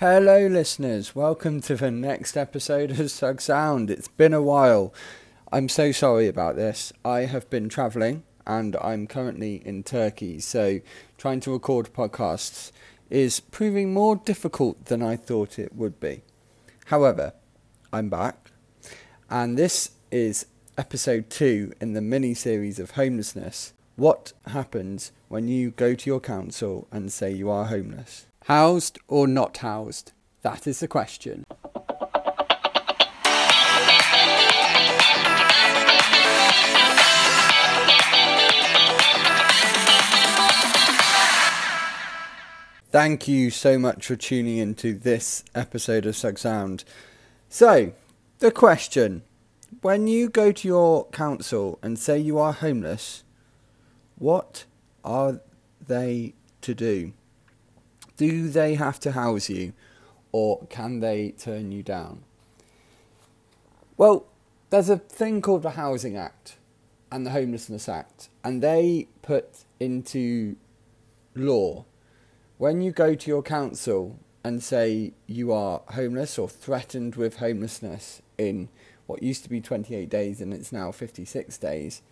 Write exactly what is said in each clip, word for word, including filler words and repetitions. Hello listeners, welcome to the next episode of Sugg Sound. It's been a while. I'm so sorry about this. I have been travelling and I'm currently in Turkey, so trying to record podcasts is proving more difficult than I thought it would be. However, I'm back and this is episode two in the mini-series of homelessness. What happens when you go to your council and say you are homeless? Housed or not housed? That is the question. Thank you so much for tuning into this episode of Sugg Sound. So, the question. When you go to your council and say you are homeless, what are they to do? Do they have to house you, or can they turn you down? Well, there's a thing called the Housing Act and the Homelessness Act, and they put into law, when you go to your council and say you are homeless or threatened with homelessness in what used to be twenty-eight days and it's now fifty-six days,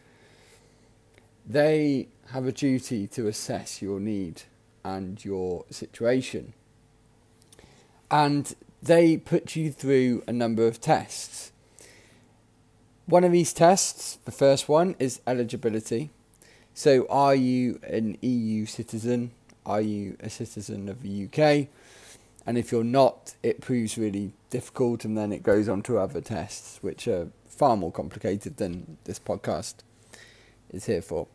they have a duty to assess your need and your situation, and they put you through a number of tests. One of these tests, the first one, is eligibility. So are you an E U citizen? Are you a citizen of the U K? And if you're not, it proves really difficult, and then it goes on to other tests which are far more complicated than this podcast is here for.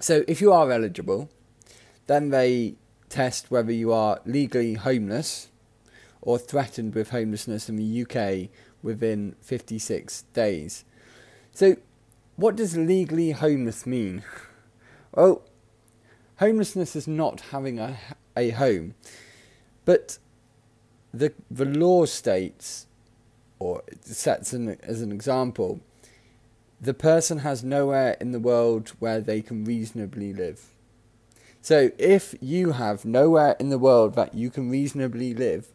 So if you are eligible, then they test whether you are legally homeless or threatened with homelessness in the U K within fifty-six days. So what does legally homeless mean? Well, homelessness is not having a, a home, but the the law states, or it sets an, as an example, the person has nowhere in the world where they can reasonably live. So if you have nowhere in the world that you can reasonably live,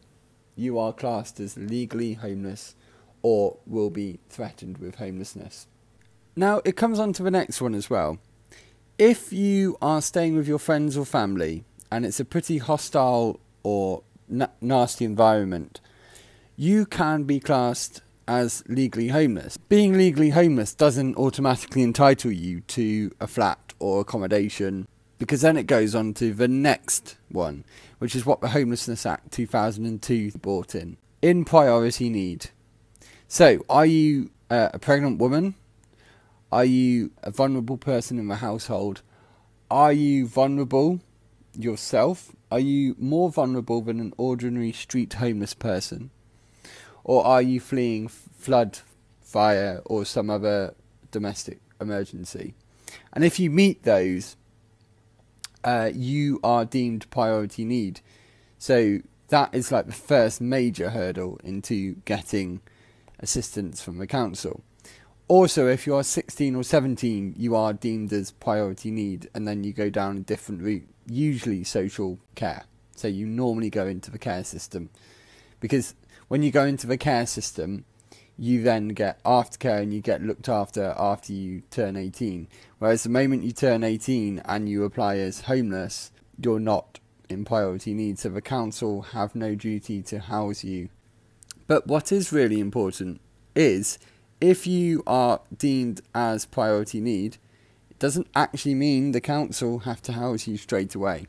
you are classed as legally homeless or will be threatened with homelessness. Now, it comes on to the next one as well. If you are staying with your friends or family and it's a pretty hostile or na- nasty environment, you can be classed as legally homeless. Being legally homeless doesn't automatically entitle you to a flat or accommodation, because then it goes on to the next one, which is what the Homelessness Act two thousand two brought in. In priority need. So, are you uh, a pregnant woman? Are you a vulnerable person in the household? Are you vulnerable yourself? Are you more vulnerable than an ordinary street homeless person? Or are you fleeing f- flood, fire, or some other domestic emergency? And if you meet those, Uh, you are deemed priority need. So that is like the first major hurdle into getting assistance from the council. Also, if you are sixteen or seventeen, you are deemed as priority need, and then you go down a different route, usually social care. So you normally go into the care system, because when you go into the care system, you then get aftercare and you get looked after after you turn eighteen. Whereas the moment you turn eighteen and you apply as homeless, you're not in priority need, so the council have no duty to house you. But what is really important is, if you are deemed as priority need, it doesn't actually mean the council have to house you straight away.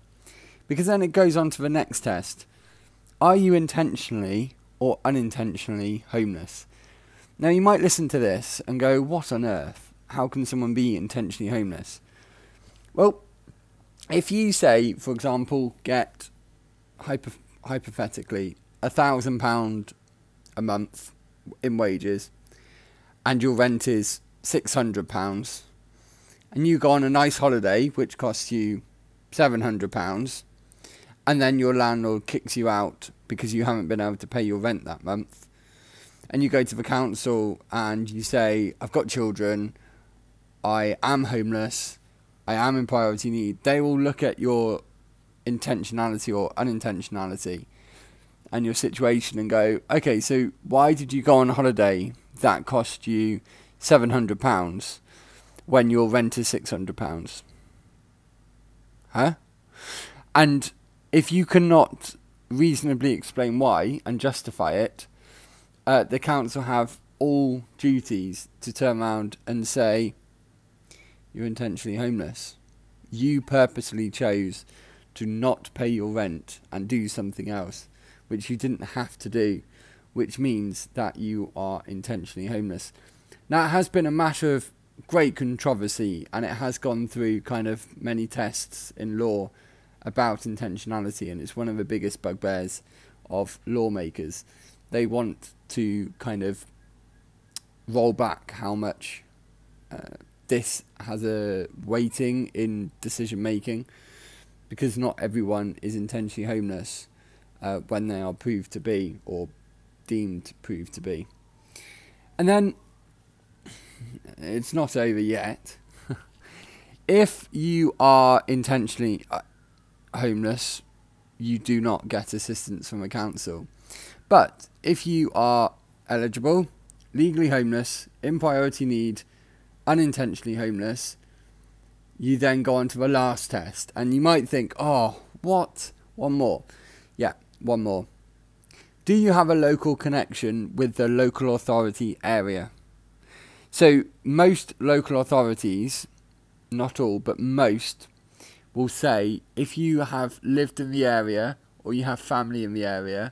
Because then it goes on to the next test. Are you intentionally or unintentionally homeless? Now, you might listen to this and go, what on earth? How can someone be intentionally homeless? Well, if you say, for example, get, hypo- hypothetically, one thousand pounds a month in wages, and your rent is six hundred pounds, and you go on a nice holiday, which costs you seven hundred pounds, and then your landlord kicks you out because you haven't been able to pay your rent that month, and you go to the council and you say, I've got children, I am homeless, I am in priority need, they will look at your intentionality or unintentionality and your situation and go, okay, so why did you go on holiday that cost you seven hundred pounds when your rent is six hundred pounds? Huh? And if you cannot reasonably explain why and justify it, uh, the council have all duties to turn around and say, you're intentionally homeless. You purposely chose to not pay your rent and do something else, which you didn't have to do, which means that you are intentionally homeless. Now, it has been a matter of great controversy, and it has gone through kind of many tests in law about intentionality, and it's one of the biggest bugbears of lawmakers. They want to kind of roll back how much uh, this has a weighting in decision making, because not everyone is intentionally homeless uh, when they are proved to be or deemed proved to be. And then it's not over yet. If you are intentionally uh, homeless, you do not get assistance from a council. But if you are eligible, legally homeless, in priority need, unintentionally homeless, you then go on to the last test. And you might think, oh, what? One more. Yeah, one more. Do you have a local connection with the local authority area? So most local authorities, not all, but most, will say if you have lived in the area or you have family in the area,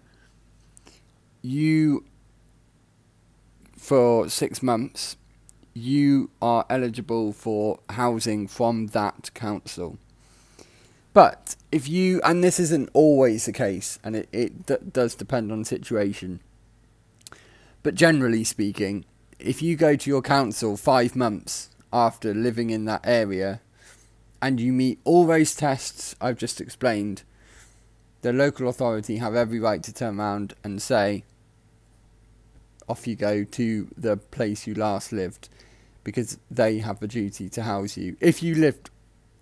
you, for six months, you are eligible for housing from that council. But if you, and this isn't always the case, and it, it d- does depend on situation, but generally speaking, if you go to your council five months after living in that area and you meet all those tests I've just explained, the local authority have every right to turn around and say, off you go to the place you last lived, because they have the duty to house you. If you lived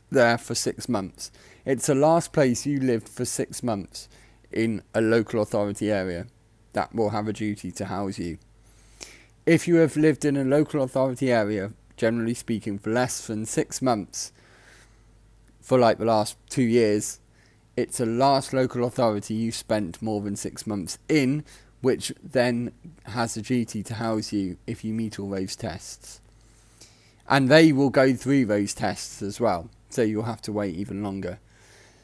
there for six months, it's the last place you lived for six months in a local authority area, that will have a duty to house you. If you have lived in a local authority area, generally speaking, for less than six months, for like the last two years, it's the last local authority you spent more than six months in, which then has a duty to house you if you meet all those tests. And they will go through those tests as well, so you'll have to wait even longer.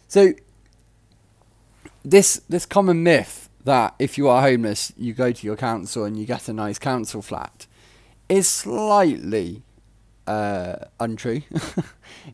So this this common myth that if you are homeless, you go to your council and you get a nice council flat is slightly uh, untrue.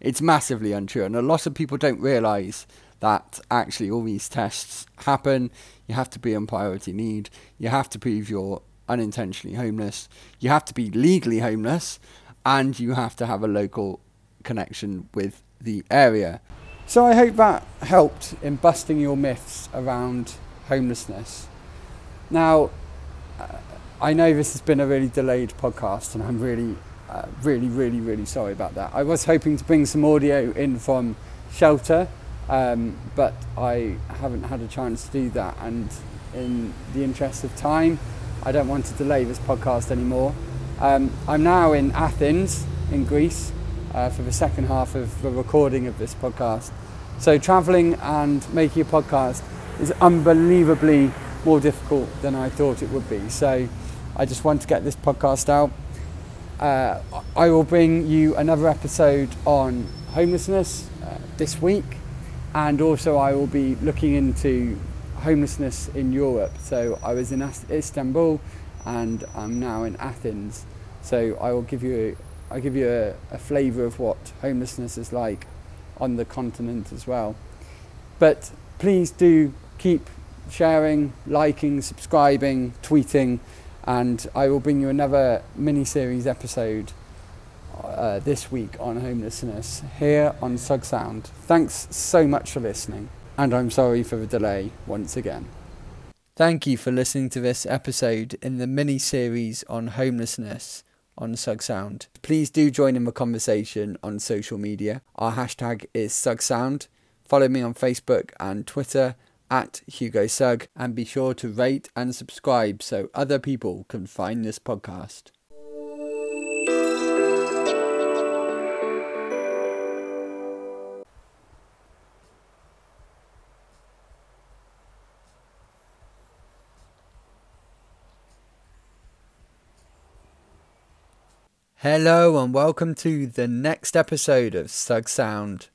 It's massively untrue, and a lot of people don't realise that actually all these tests happen. You have to be in priority need, you have to prove you're unintentionally homeless, you have to be legally homeless, and you have to have a local connection with the area. So I hope that helped in busting your myths around homelessness. Now, uh, I know this has been a really delayed podcast, and I'm really, uh, really, really, really sorry about that. I was hoping to bring some audio in from Shelter, um, but I haven't had a chance to do that. And in the interest of time, I don't want to delay this podcast anymore. Um, I'm now in Athens, in Greece, uh, for the second half of the recording of this podcast. So travelling and making a podcast is unbelievably more difficult than I thought it would be. So I just want to get this podcast out. Uh, I will bring you another episode on homelessness uh, this week, and also I will be looking into homelessness in Europe. So I was in Istanbul and I'm now in Athens. So I will give you a, I'll give you a, a flavour of what homelessness is like on the continent as well. But please do keep sharing, liking, subscribing, tweeting, and I will bring you another mini-series episode uh, this week on homelessness here on Sugg Sound. Thanks so much for listening, and I'm sorry for the delay once again. Thank you for listening to this episode in the mini-series on homelessness on Sugg Sound. Please do join in the conversation on social media. Our hashtag is Sugg Sound. Follow me on Facebook and Twitter at Hugo Sug, and be sure to rate and subscribe so other people can find this podcast. Hello and welcome to the next episode of Sugg Sound.